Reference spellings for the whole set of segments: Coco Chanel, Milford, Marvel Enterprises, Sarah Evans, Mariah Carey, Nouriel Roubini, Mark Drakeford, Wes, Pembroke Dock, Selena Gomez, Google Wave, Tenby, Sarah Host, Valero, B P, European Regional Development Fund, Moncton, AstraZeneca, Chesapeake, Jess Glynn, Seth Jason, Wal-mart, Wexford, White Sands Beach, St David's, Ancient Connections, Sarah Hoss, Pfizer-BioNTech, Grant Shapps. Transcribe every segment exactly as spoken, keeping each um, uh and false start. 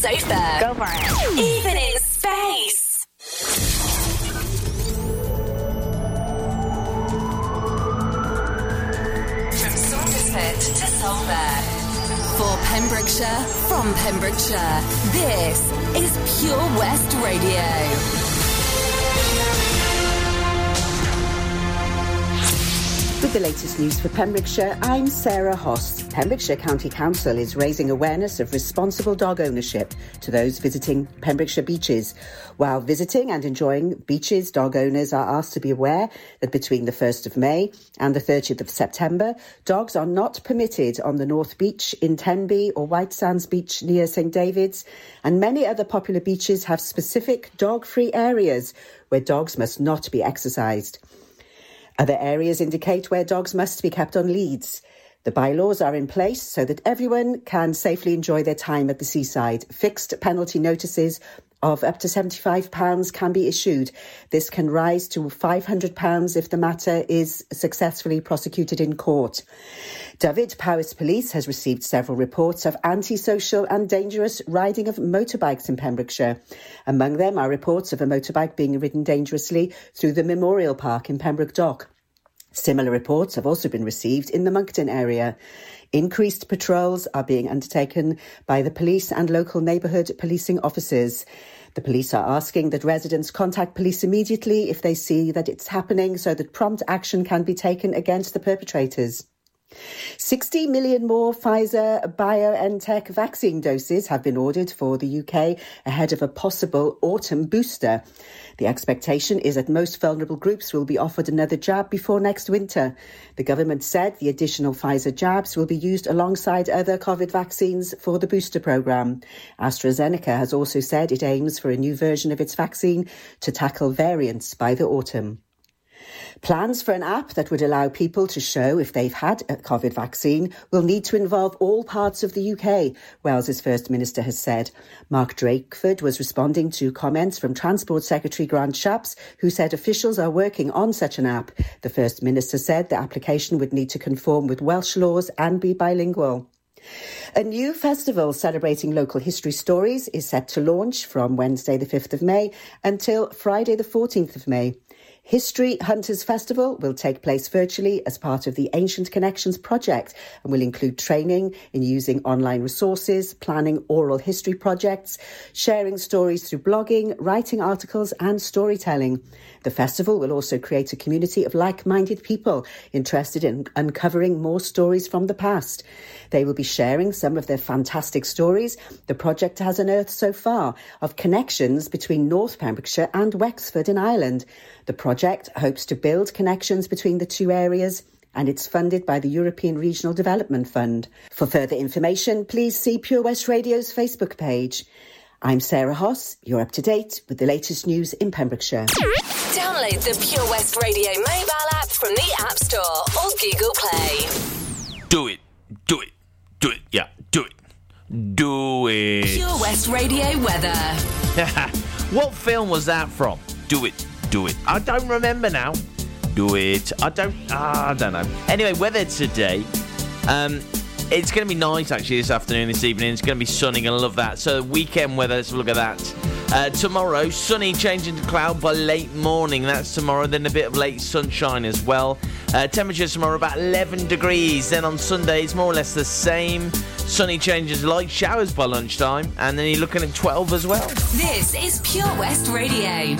sofa. Go for it. Even in space. Fit to Salford. For Pembrokeshire, from Pembrokeshire, this is Pure West Radio. With the latest news for Pembrokeshire, I'm Sarah Host. Pembrokeshire County Council is raising awareness of responsible dog ownership to those visiting Pembrokeshire beaches. While visiting and enjoying beaches, dog owners are asked to be aware that between the first of May and the thirtieth of September, dogs are not permitted on the North Beach in Tenby or White Sands Beach near St David's, and many other popular beaches have specific dog-free areas where dogs must not be exercised. Other areas indicate where dogs must be kept on leads. The bylaws are in place so that everyone can safely enjoy their time at the seaside. Fixed penalty notices of up to seventy-five pounds can be issued. This can rise to five hundred pounds if the matter is successfully prosecuted in court. Dyfed-Powys Police has received several reports of antisocial and dangerous riding of motorbikes in Pembrokeshire. Among them are reports of a motorbike being ridden dangerously through the Memorial Park in Pembroke Dock. Similar reports have also been received in the Moncton area. Increased patrols are being undertaken by the police and local neighbourhood policing officers. The police are asking that residents contact police immediately if they see that it's happening so that prompt action can be taken against the perpetrators. sixty million more Pfizer-BioNTech vaccine doses have been ordered for the U K ahead of a possible autumn booster. The expectation is that most vulnerable groups will be offered another jab before next winter. The government said the additional Pfizer jabs will be used alongside other COVID vaccines for the booster programme. AstraZeneca has also said it aims for a new version of its vaccine to tackle variants by the autumn. Plans for an app that would allow people to show if they've had a COVID vaccine will need to involve all parts of the U K, Wales's First Minister has said. Mark Drakeford was responding to comments from Transport Secretary Grant Shapps, who said officials are working on such an app. The First Minister said the application would need to conform with Welsh laws and be bilingual. A new festival celebrating local history stories is set to launch from Wednesday the fifth of May until Friday the fourteenth of May. History Hunters Festival will take place virtually as part of the Ancient Connections project and will include training in using online resources, planning oral history projects, sharing stories through blogging, writing articles and storytelling. The festival will also create a community of like-minded people interested in uncovering more stories from the past. They will be sharing some of their fantastic stories the project has unearthed so far of connections between North Pembrokeshire and Wexford in Ireland. The project hopes to build connections between the two areas and it's funded by the European Regional Development Fund. For further information, please see Pure West Radio's Facebook page. I'm Sarah Hoss. You're up to date with the latest news in Pembrokeshire. Download the Pure West Radio mobile app from the App Store or Google Play. Do it. Do it. Do it. Yeah, do it. Do it. Pure West Radio weather. What film was that from? Do it. Do it. I don't remember now. Do it. I don't... Ah, I don't know. Anyway, weather today. Um, it's going to be nice, actually, this afternoon, this evening. It's going to be sunny. Going to love that. So, weekend weather. Let's have a look at that. Uh, tomorrow, sunny, changing to cloud by late morning. That's tomorrow. Then a bit of late sunshine as well. Uh, temperatures tomorrow, about eleven degrees. Then on Sunday, it's more or less the same. Sunny, changes light showers by lunchtime. And then you're looking at twelve as well. This is Pure West Radio.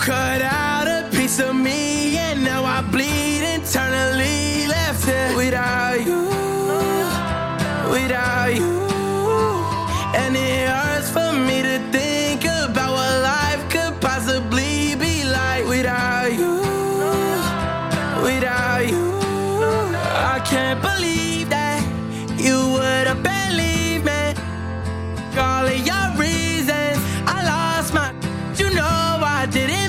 Cut out a piece of me and now I bleed internally, left it without you, without you. And it hurts for me to think about what life could possibly be like without you, without you. I can't believe that you would have believed me. All of your reasons, I lost my, you know I didn't.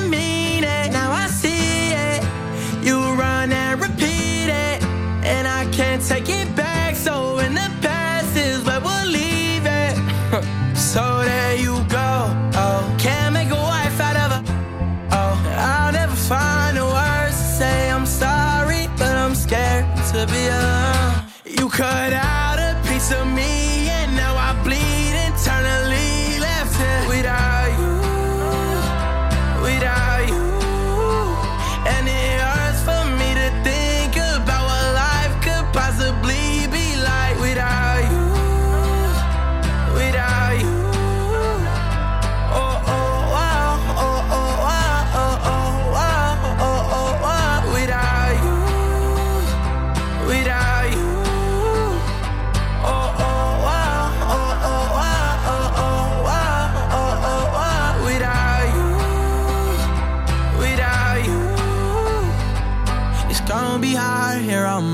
Take it back, so in the past is where we'll leave it. So there you go. Oh, can't make a wife out of a. Oh, I'll never find the words to say I'm sorry. You cut out a piece of me, and now I bleed internally, left it without you, without you. And it hurts for me to think about what life could possibly be like without you, without you. Oh, oh, wow, oh, oh, wow, oh, oh, wow, oh, oh, wow. Without you, without you. Be hard here on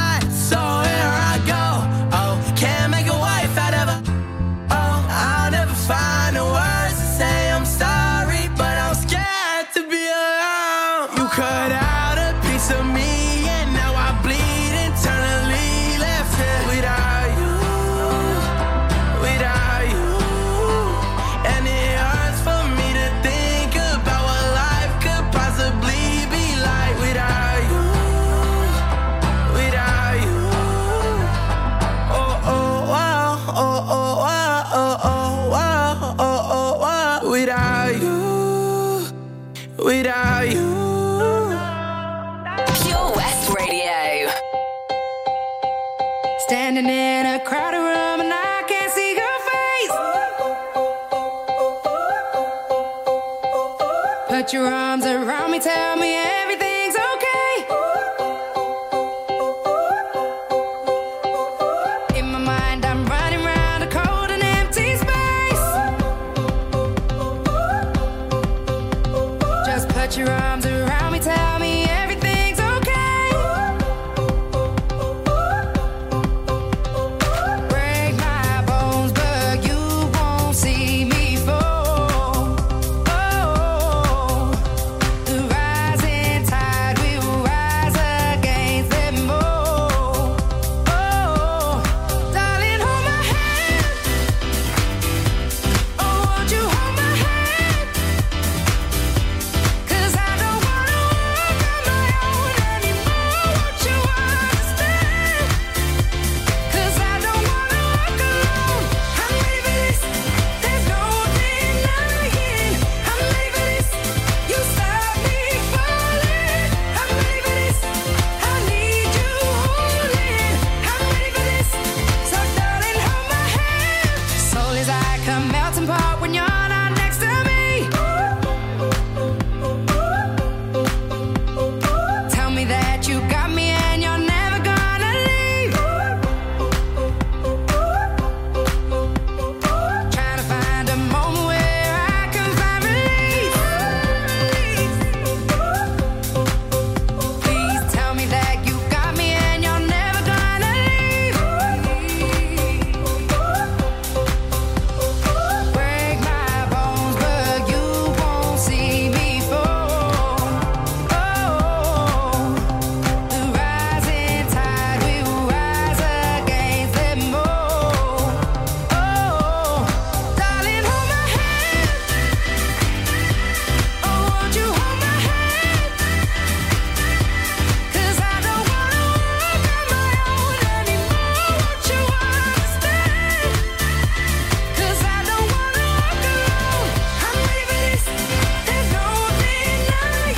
So here I go. Oh, can't make a wife out of a. Oh, I'll never find the words to say I'm sorry, but I'm scared to be alone. You cut out a piece of me, and now I bleed internally, left it without you, without. Without you. Pure West Radio. Standing in a crowded room and I can't see your face. Put your arms around me, tell me everything's okay. In my mind I'm running round a cold and empty space. Put your arms around me, tell me everything's okay. Break my bones, but you won't see me fall. Oh, the rising tide will rise against them all. Oh, darling, hold my hand. Oh, won't you hold my hand? 'Cause I don't wanna walk on my own anymore, won't you understand? 'Cause I don't wanna walk alone. I'm ready for this, there's no denying. I'm ready for this, you stop me falling. I'm ready for this, I need you holding. I'm ready for this, so darling hold my hand. Soul is like a melting pot when you're not next to me. Tell me that you got me and you're never gonna leave. Trying to find a moment where I can find relief. Please tell me that you got me and you're never gonna leave. Break my bones, but you won't see me fall. Oh. The rising tide will rise against them all. Oh, darling, hold my hand. Oh, won't you hold my hand? 'Cause I don't wanna walk on my own anymore, won't you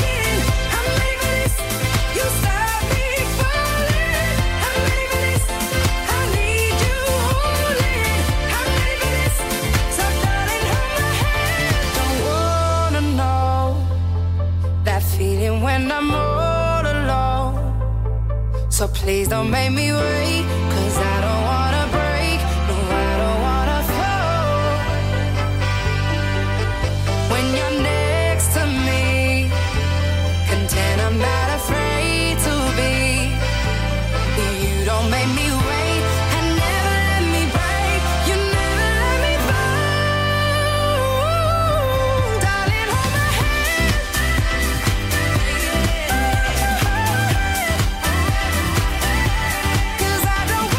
understand? 'Cause I don't wanna walk alone. I'm ready for this, there's no denying. I'm ready for this, you stop me falling. I'm ready for this, I need you holding. I'm ready for this, so darling hold my hand. Don't wanna know that feeling when I'm all alone. So please don't make me wait, 'cause I don't wanna break. No, I don't wanna fall. When you're next to me, content I'm not afraid to be. You don't make me wait and never let me break. You never let me fall. Darling, hold my hand. Cause I don't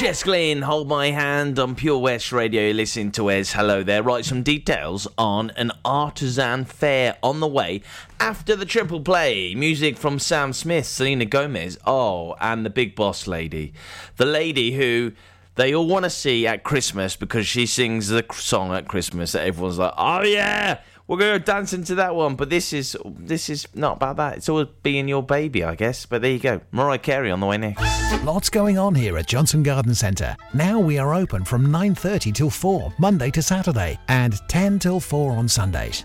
Jess Glynn, Hold My Hand on Pure West Radio. You're listening to Wes. Hello there. Right, some details on an artisan fair on the way after the triple play. Music from Sam Smith, Selena Gomez, oh, and the Big Boss Lady. The lady who they all want to see at Christmas because she sings the song at Christmas that everyone's like, oh yeah, we're going to dance into that one. But this is this is not about that. It's all being your baby, I guess. But there you go. Mariah Carey on the way next. Lots going on here at Johnson Garden Centre. Now we are open from nine thirty till four, Monday to Saturday, and ten till four on Sundays.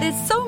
There's so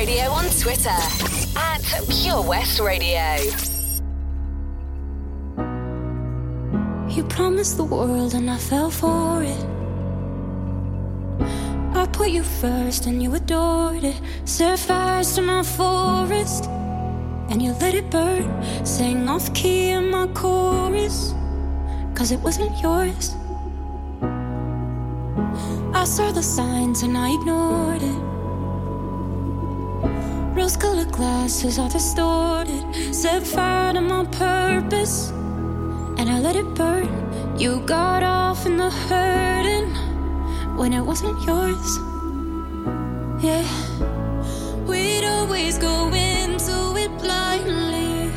Radio on Twitter at Pure West Radio. You promised the world and I fell for it. I put you first and you adored it. Set fires to my forest and you let it burn. Sang off key in my chorus, cause it wasn't yours. I saw the signs and I ignored it. Rose-colored glasses are distorted. Set fire to my purpose and I let it burn. You got off in the hurting when it wasn't yours. Yeah. We'd always go into it blindly.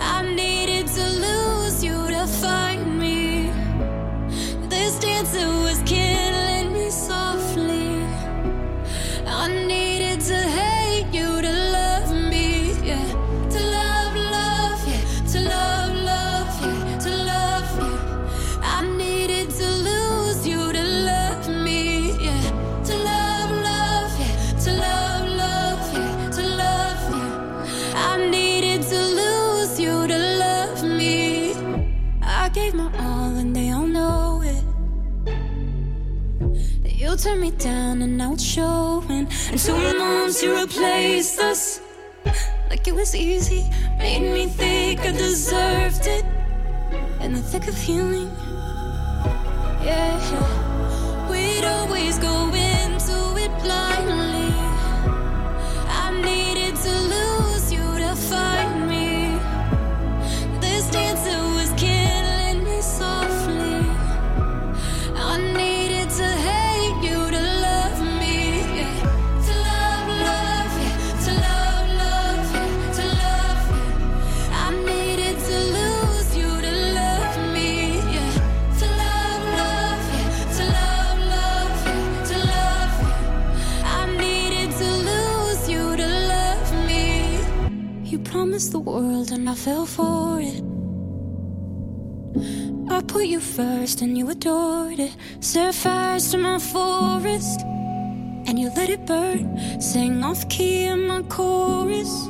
I needed to lose you to find me. This dancer was killing me softly. I needed to hate you to love me, yeah. To love, love, yeah. To love, love, yeah. To love you. Yeah. I needed to lose you to love me, yeah. To love, love, yeah. To love, love, yeah. To love you. Yeah. I needed to lose you to love me. I gave my all and they all know. You turn me down and out showing. And two months you replaced us like it was easy. Made me think I deserved it in the thick of healing. Yeah, yeah. We'd always go into it blindly. I needed to lose you to find me. This dancer was killing me softly. I needed to hate. Promised the world and I fell for it. I put you first and you adored it. Set fires to my forest and you let it burn. Sang off key in my chorus.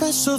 Special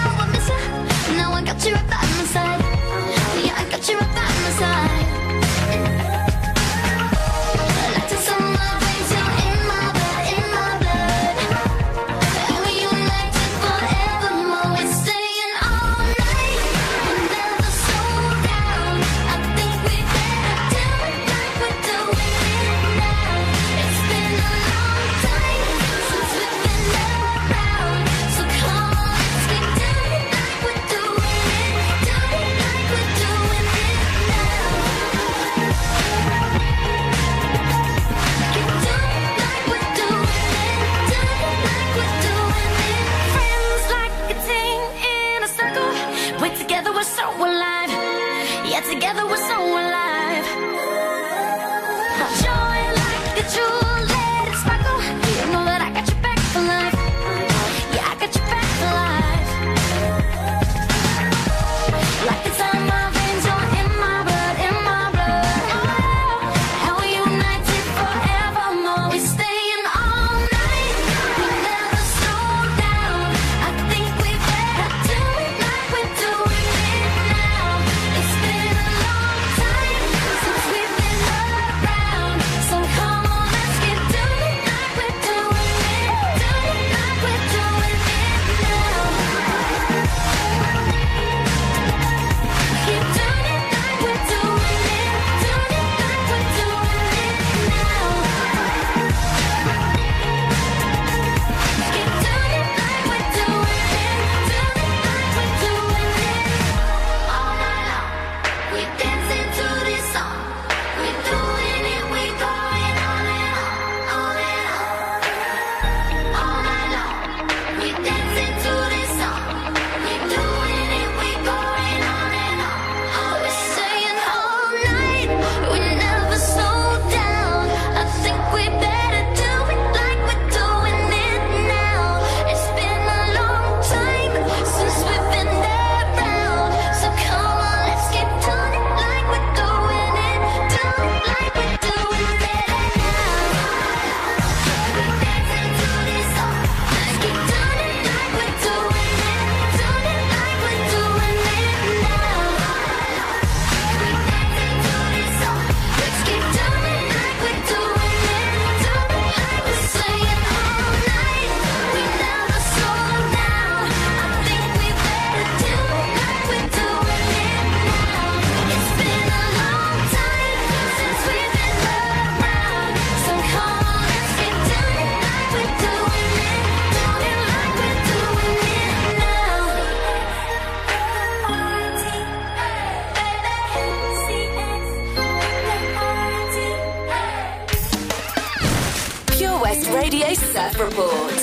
Radio Surf Report.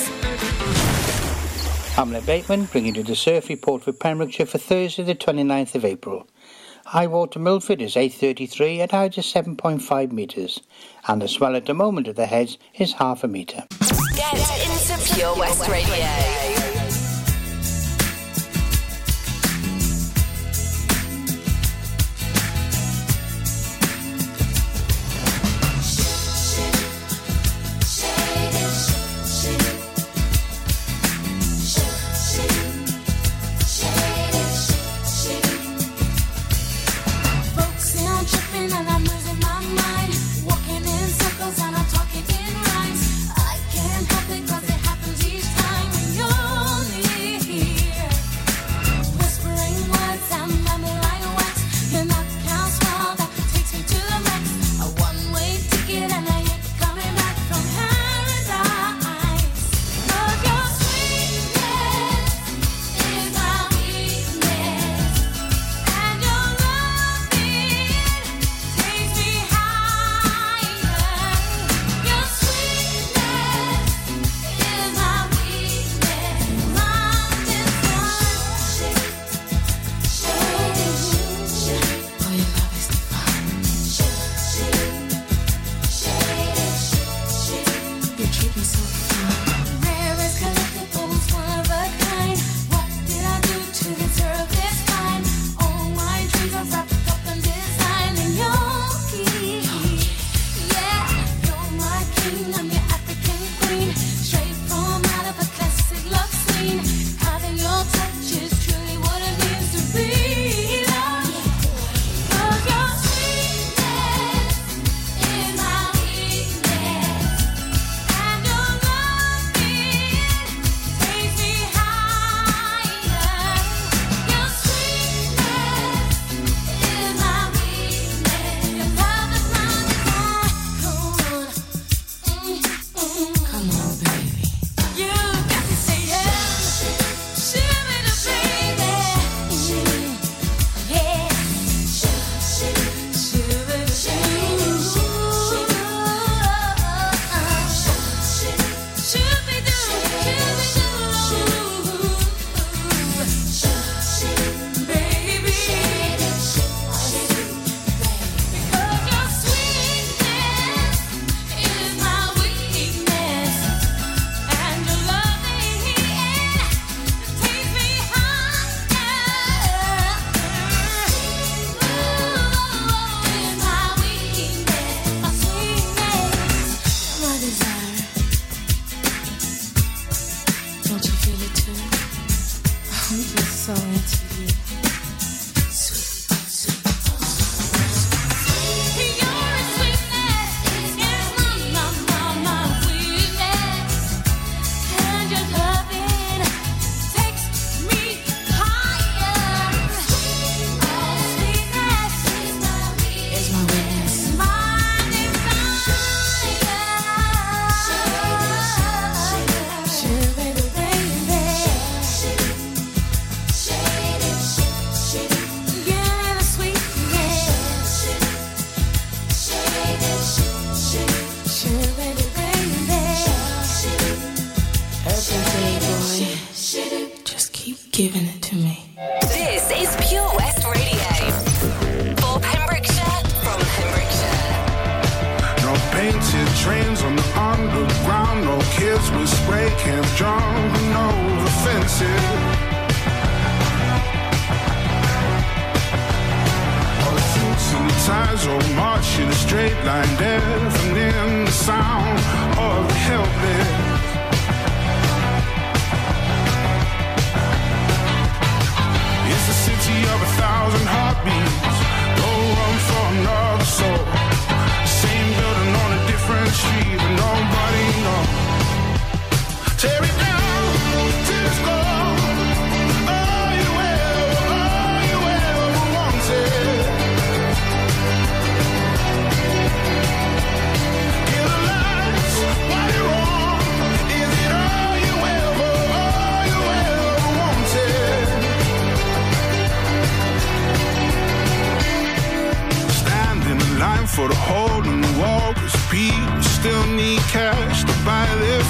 I'm Leigh Bateman, bringing you the surf report for Pembrokeshire for Thursday the twenty-ninth of April. High water Milford is eight thirty-three at height of seven point five metres, and the swell at the moment of the heads is half a metre. Get into Pure West Radio.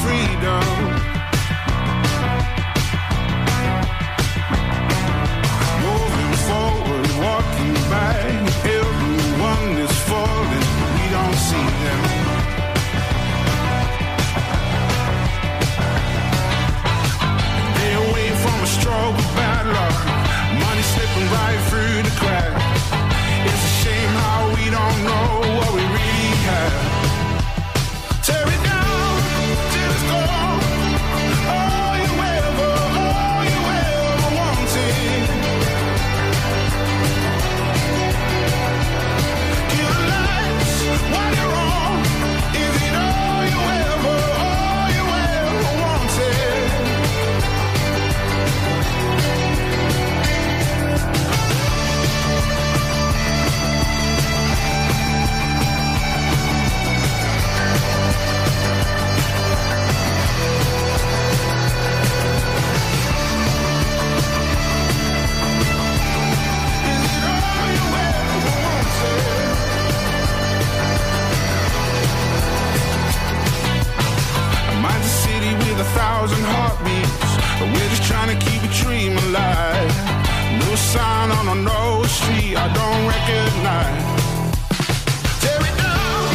freedom. Moving forward, walking back, everyone is falling, we don't see them. They away from a struggle, bad luck, money slipping right through the cracks. It's a shame how we don't know what we really have. Tear it down till it's gone. All you ever, all you ever wanted. Kill the lights while you're on. Is it all you ever, all you ever wanted? A thousand heartbeats, but we're just trying to keep a dream alive. No sign on a no street I don't recognize. Tear it down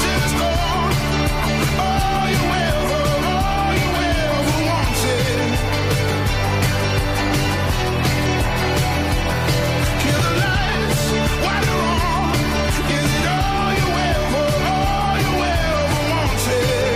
till it's gone. All you ever, all you ever wanted. Kill the lights while you're on. Is it all you ever, all you ever wanted?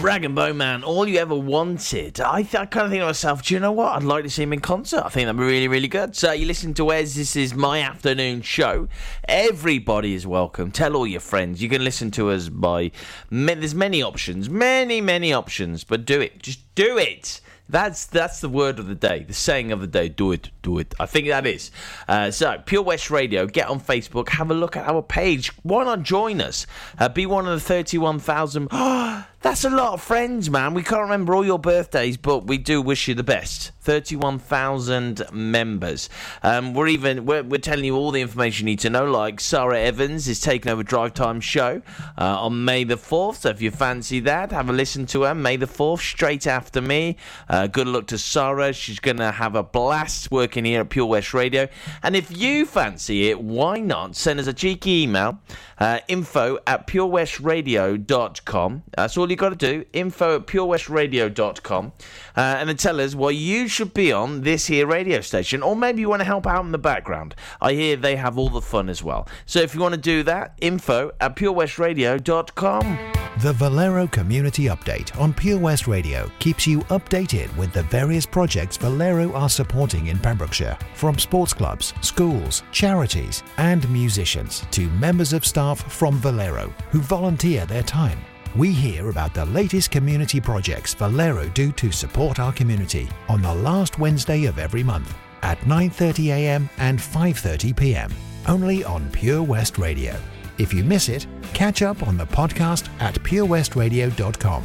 Rag and Bone Man, all you ever wanted. I, th- I kind of think to myself, do you know what? I'd like to see him in concert. I think that'd be really, really good. So you listen to Wes. This is my afternoon show. Everybody is welcome. Tell all your friends. You can listen to us by... There's many options. Many, many options. But do it. Just do it. That's that's the word of the day, the saying of the day. Do it, do it. I think that is. Uh, so, Pure West Radio, get on Facebook, have a look at our page. Why not join us? Uh, be one of the thirty-one thousand. Oh, that's a lot of friends, man. We can't remember all your birthdays, but we do wish you the best. thirty-one thousand members. Um, we're even we're, we're telling you all the information you need to know, like Sarah Evans is taking over Drive Time Show uh, on May the fourth, so if you fancy that, have a listen to her, May the fourth, straight after me. Uh, good luck to Sarah. She's going to have a blast working here at Pure West Radio. And if you fancy it, why not send us a cheeky email, uh, info at purewestradio dot com. That's all you've got to do, info at purewestradio dot com, uh, and then tell us why you should should be on this here radio station, or maybe you want to help out in the background. I hear they have all the fun as well. So if you want to do that, info at purewestradio dot com. The Valero Community Update on Pure West Radio keeps you updated with the various projects Valero are supporting in Pembrokeshire, from sports clubs, schools, charities and musicians to members of staff from Valero who volunteer their time. We hear about the latest community projects Valero do to support our community on the last Wednesday of every month at nine thirty a m and five thirty p m, only on Pure West Radio. If you miss it, catch up on the podcast at purewestradio dot com.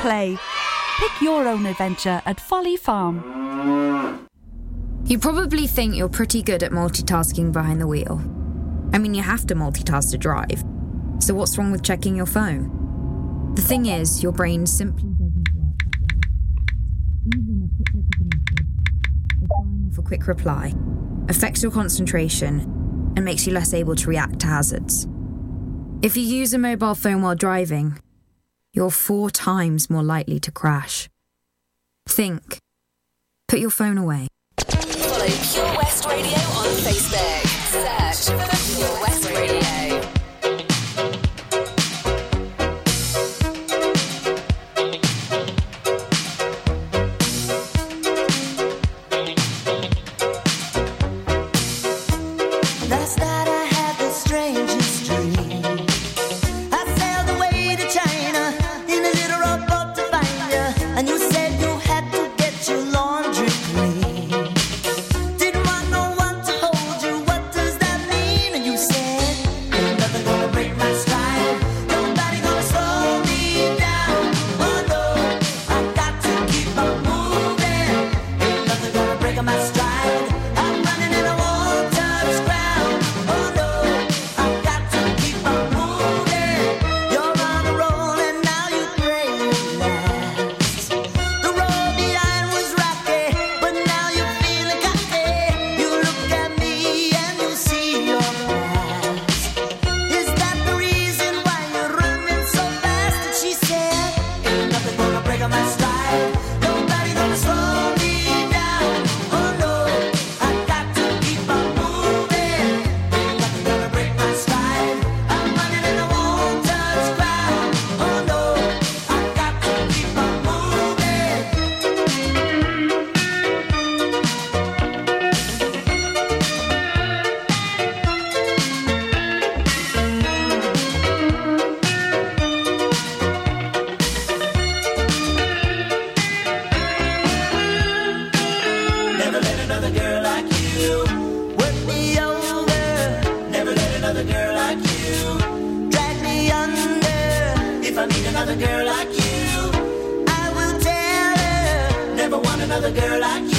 play. Pick your own adventure at Folly Farm. You probably think you're pretty good at multitasking behind the wheel. I mean, you have to multitask to drive. So what's wrong with checking your phone? The thing is, your brain simply doesn't work. Even a quick look at the message, a sign off a quick reply, affects your concentration and makes you less able to react to hazards. If you use a mobile phone while driving, you're four times more likely to crash. Think. Put your phone away. Follow Pure West Radio on Facebook. Search for Pure West Radio. I need another girl like you. I will tell her, never want another girl like you.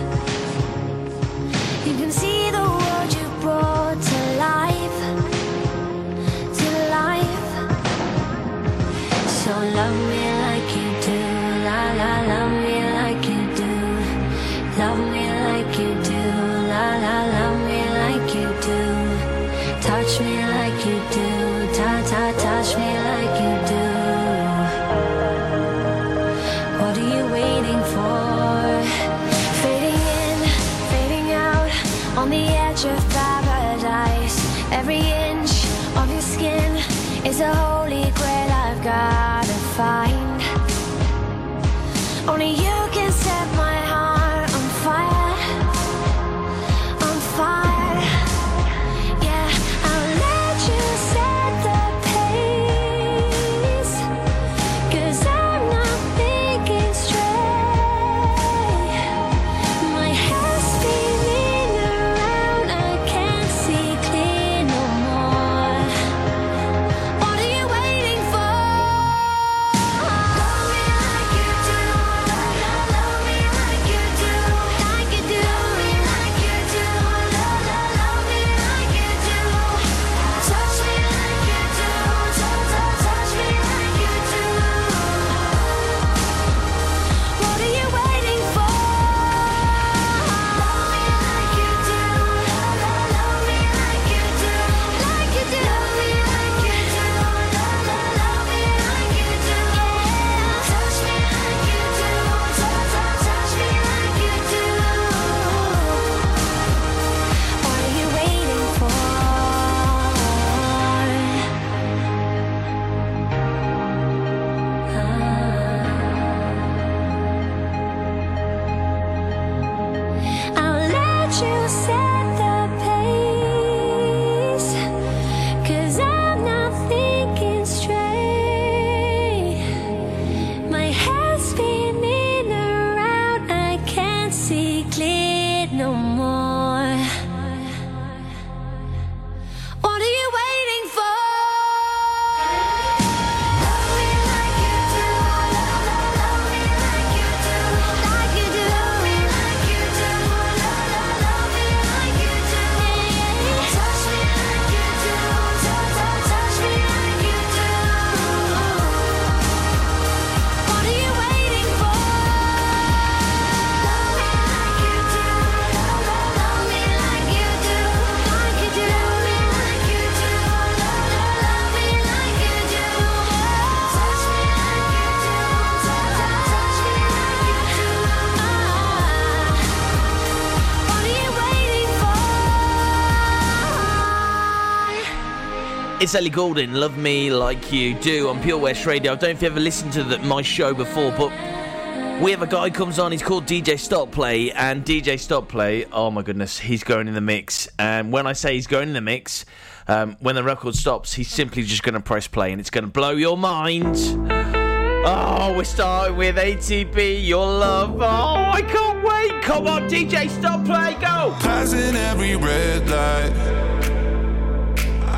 It's Ellie Goulding, Love Me Like You Do on Pure West Radio. I don't know if you ever listened to the, my show before, but We have a guy who comes on, he's called D J Stop Play, and D J Stop Play, oh my goodness, he's going in the mix. And when I say he's going in the mix, um, when the record stops, he's simply just going to press play, and it's going to blow your mind. Oh, we're starting with A T B, Your Love. Oh, I can't wait. Come on, D J Stop Play, go. Passing every red light,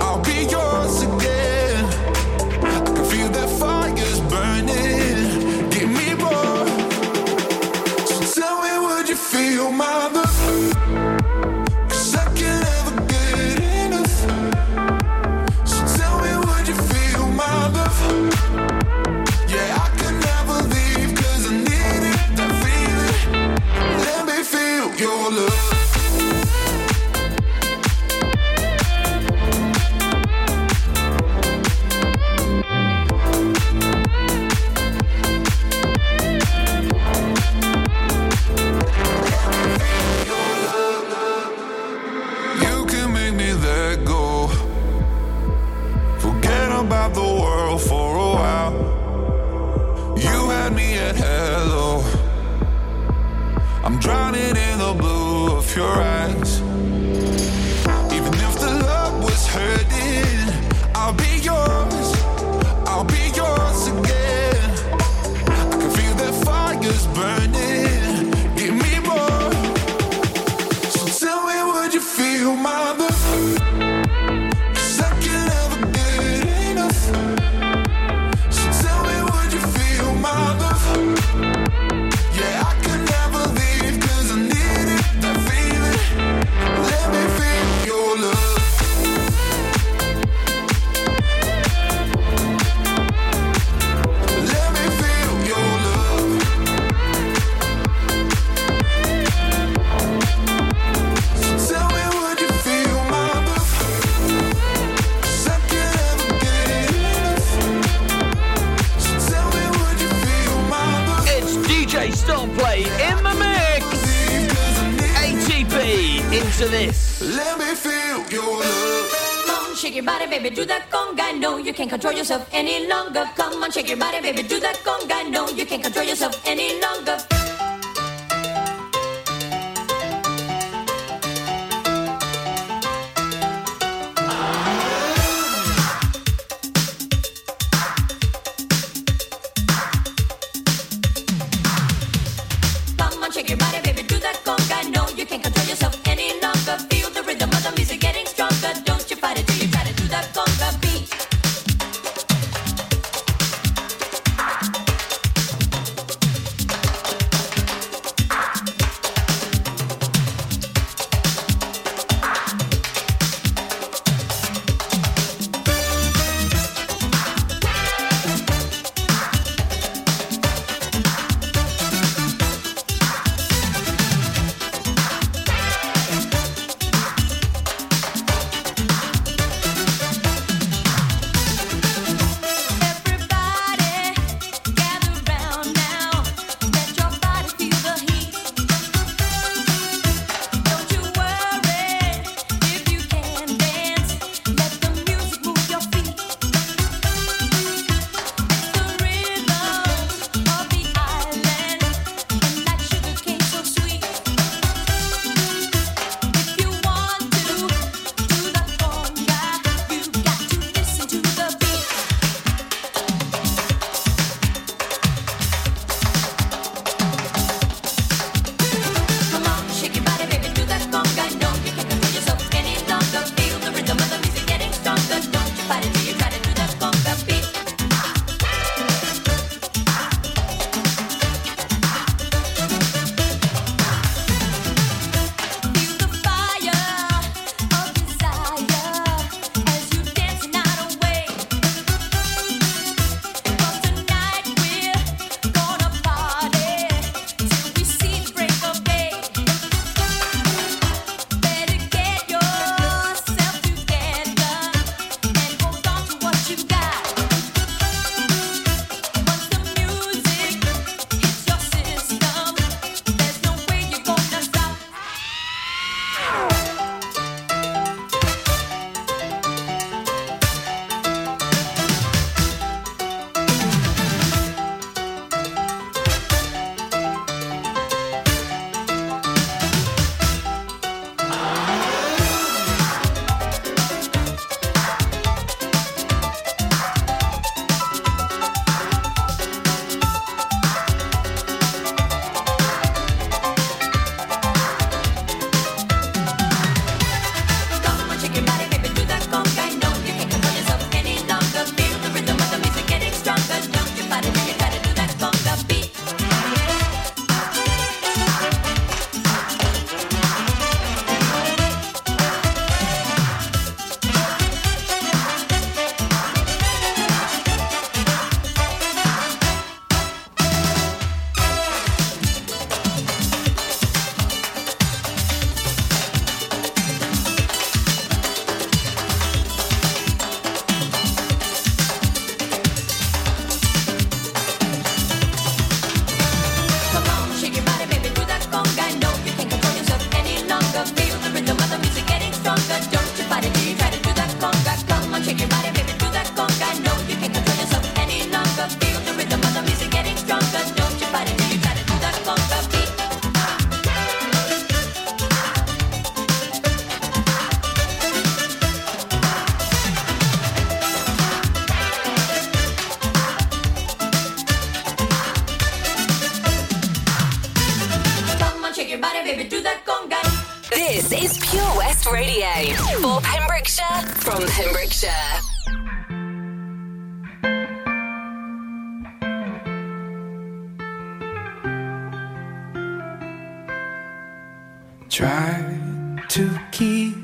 I'll be yours again. I can feel that fire's burning. Give me more. So tell me, would you feel my love? The world for a while. You had me at hello. I'm drowning in the blue of your eyes. Even if the love was hurting, I'll be yours, I'll be yours again. I can feel that fire's burning. Give me more. So tell me, would you feel my love? Into this. Let me feel your love. Come on, shake your body, baby, do that conga. No, you can't control yourself any longer. Come on, shake your body, baby, do that conga. No, you can't control yourself any longer. is Pure West Radio for Pembrokeshire from Pembrokeshire. Try to keep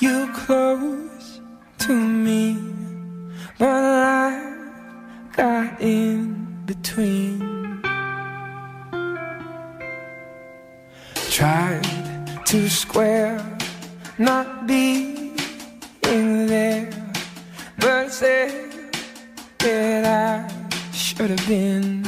you close to me, but life got in between. Tried to square not being there, but said that I should have been.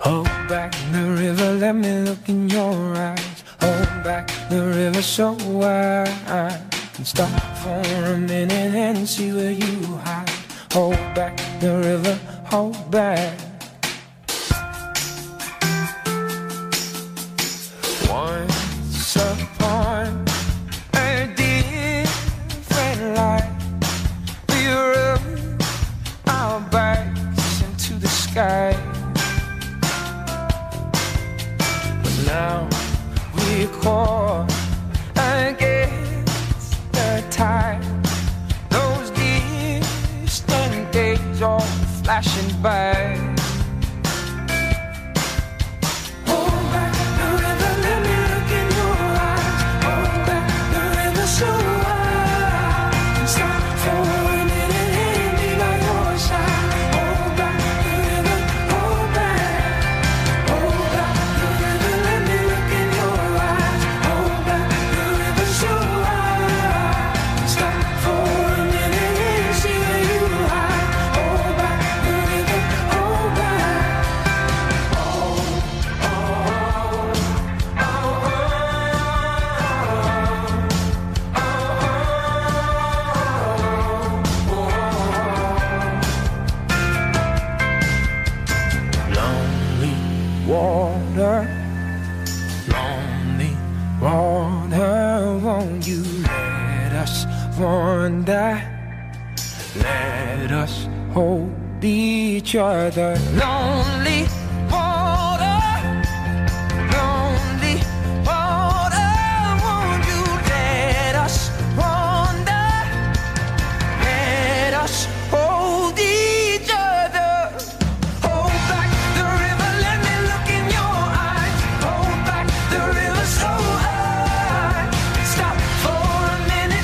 Hold back the river, let me look in your eyes. Hold back the river so I can stop for a minute and see where you hide. Hold back the river, hold back. Once upon a different life, we rub our backs into the sky. But now we call against the tide. Those distant days all flashing by. Wander, let us hold each other. Lonely water, lonely water, won't you let us wander? Let us hold each other. Hold back the river, let me look in your eyes. Hold back the river so high. Stop for a minute.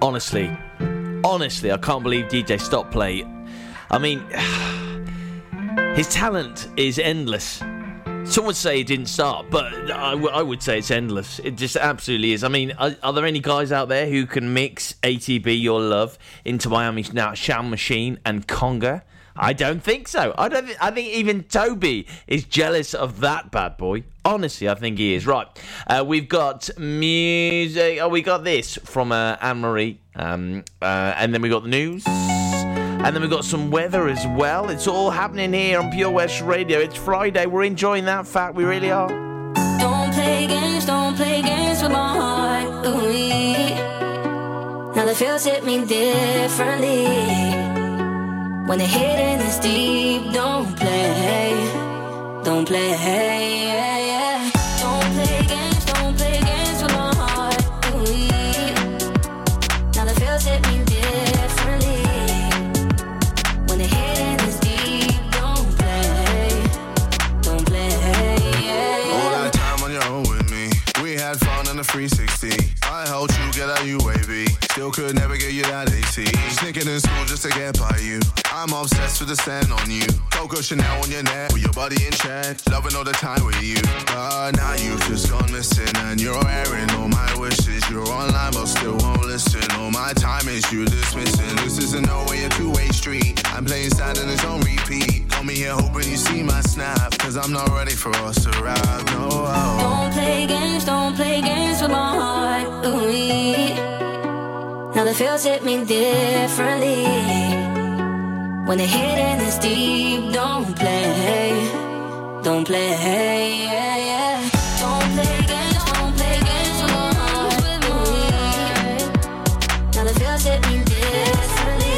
Honestly, honestly, I can't believe D J Stop Play. I mean, his talent is endless. Some would say it didn't start, but I, w- I would say it's endless. It just absolutely is. I mean, are, are there any guys out there who can mix A T B Your Love into Miami's Now Sham Machine and Conga? I don't think so. I don't. Th- I think even Toby is jealous of that bad boy. Honestly, I think he is. Right. Uh, we've got music. Oh, we got this from uh, Anne-Marie. Um, uh, and then we got the news. And then we've got some weather as well. It's all happening here on Pure West Radio. It's Friday. We're enjoying that fact. We really are. Don't play games. Don't play games with my heart. Ooh-wee. Now the feels hit me differently. When the hidden is deep, don't play, don't play, yeah, yeah. Don't play games, don't play games with my heart. Ooh. Now the feels hit me differently. When the hidden is deep, don't play, don't play, yeah, yeah. All that time on your own with me, we had fun in the three sixty. I helped out, you get out, you wavy. Still could never get you that A C. Sneaking in school just to get by you. I'm obsessed with the scent on you. Coco Chanel on your neck, with your body in check. Loving all the time with you. But now you've just gone missing, and you're airing all my wishes. You're online but still won't listen. All my time is you dismissing. This isn't no way a two-way street. I'm playing sad and it's on repeat. Call me here hoping you see my snap, cause I'm not ready for us to ride. No, oh. Don't play games, don't play games with my heart. Ooh-wee. Now the feels hit me differently. When the hidden is deep, don't play, don't play, yeah, yeah. Don't play games, don't play games with my heart. Ooh-wee. Now the feels hit me differently.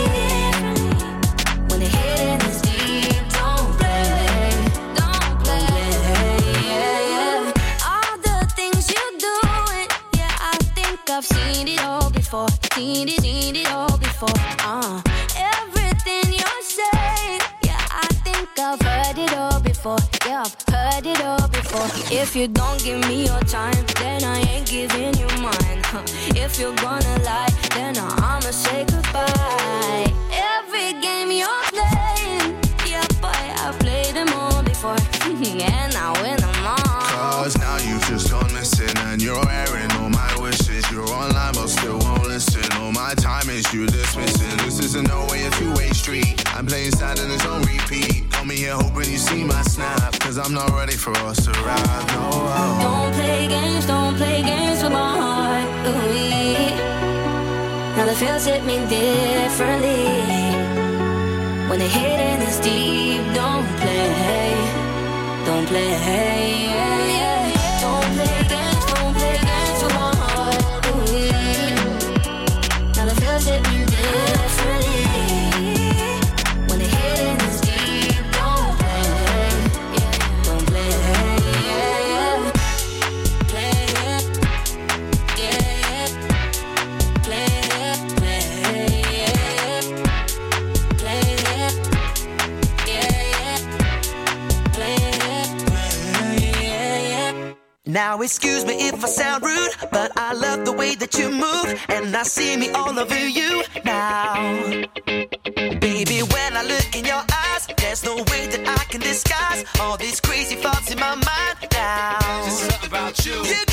When the hidden is deep, don't play, don't play, yeah, yeah. All the things you do, it, yeah, I think I've seen it all before. Seen it, seen it all before, uh. Everything you say, yeah, I think I've heard it all before. Yeah, I've heard it all before. If you don't give me your time, then I ain't giving you mine, huh. If you're gonna lie, then I'ma say goodbye. Every game you're playing, yeah, boy, I've played them all before. And I win them all. Cause now you've just gone missing, and you're airing all my wishes. You're online but still won't listen. All my time is you dismissing. This isn't no way a two-way street. I'm playing sad and it's on repeat. Call me here hoping you see my snap, cause I'm not ready for us to ride, no, oh. Don't play games, don't play games with my heart. Ooh-wee. Now the feels hit me differently. When the hidden is deep, don't play, don't play, yeah, yeah. Don't play games, don't play games with my heart. Ooh-wee. Now the feels hit me differently. Now excuse me if I sound rude, but I love the way that you move, and I see me all over you now. Baby, when I look in your eyes, there's no way that I can disguise all these crazy thoughts in my mind now. There's something about you. you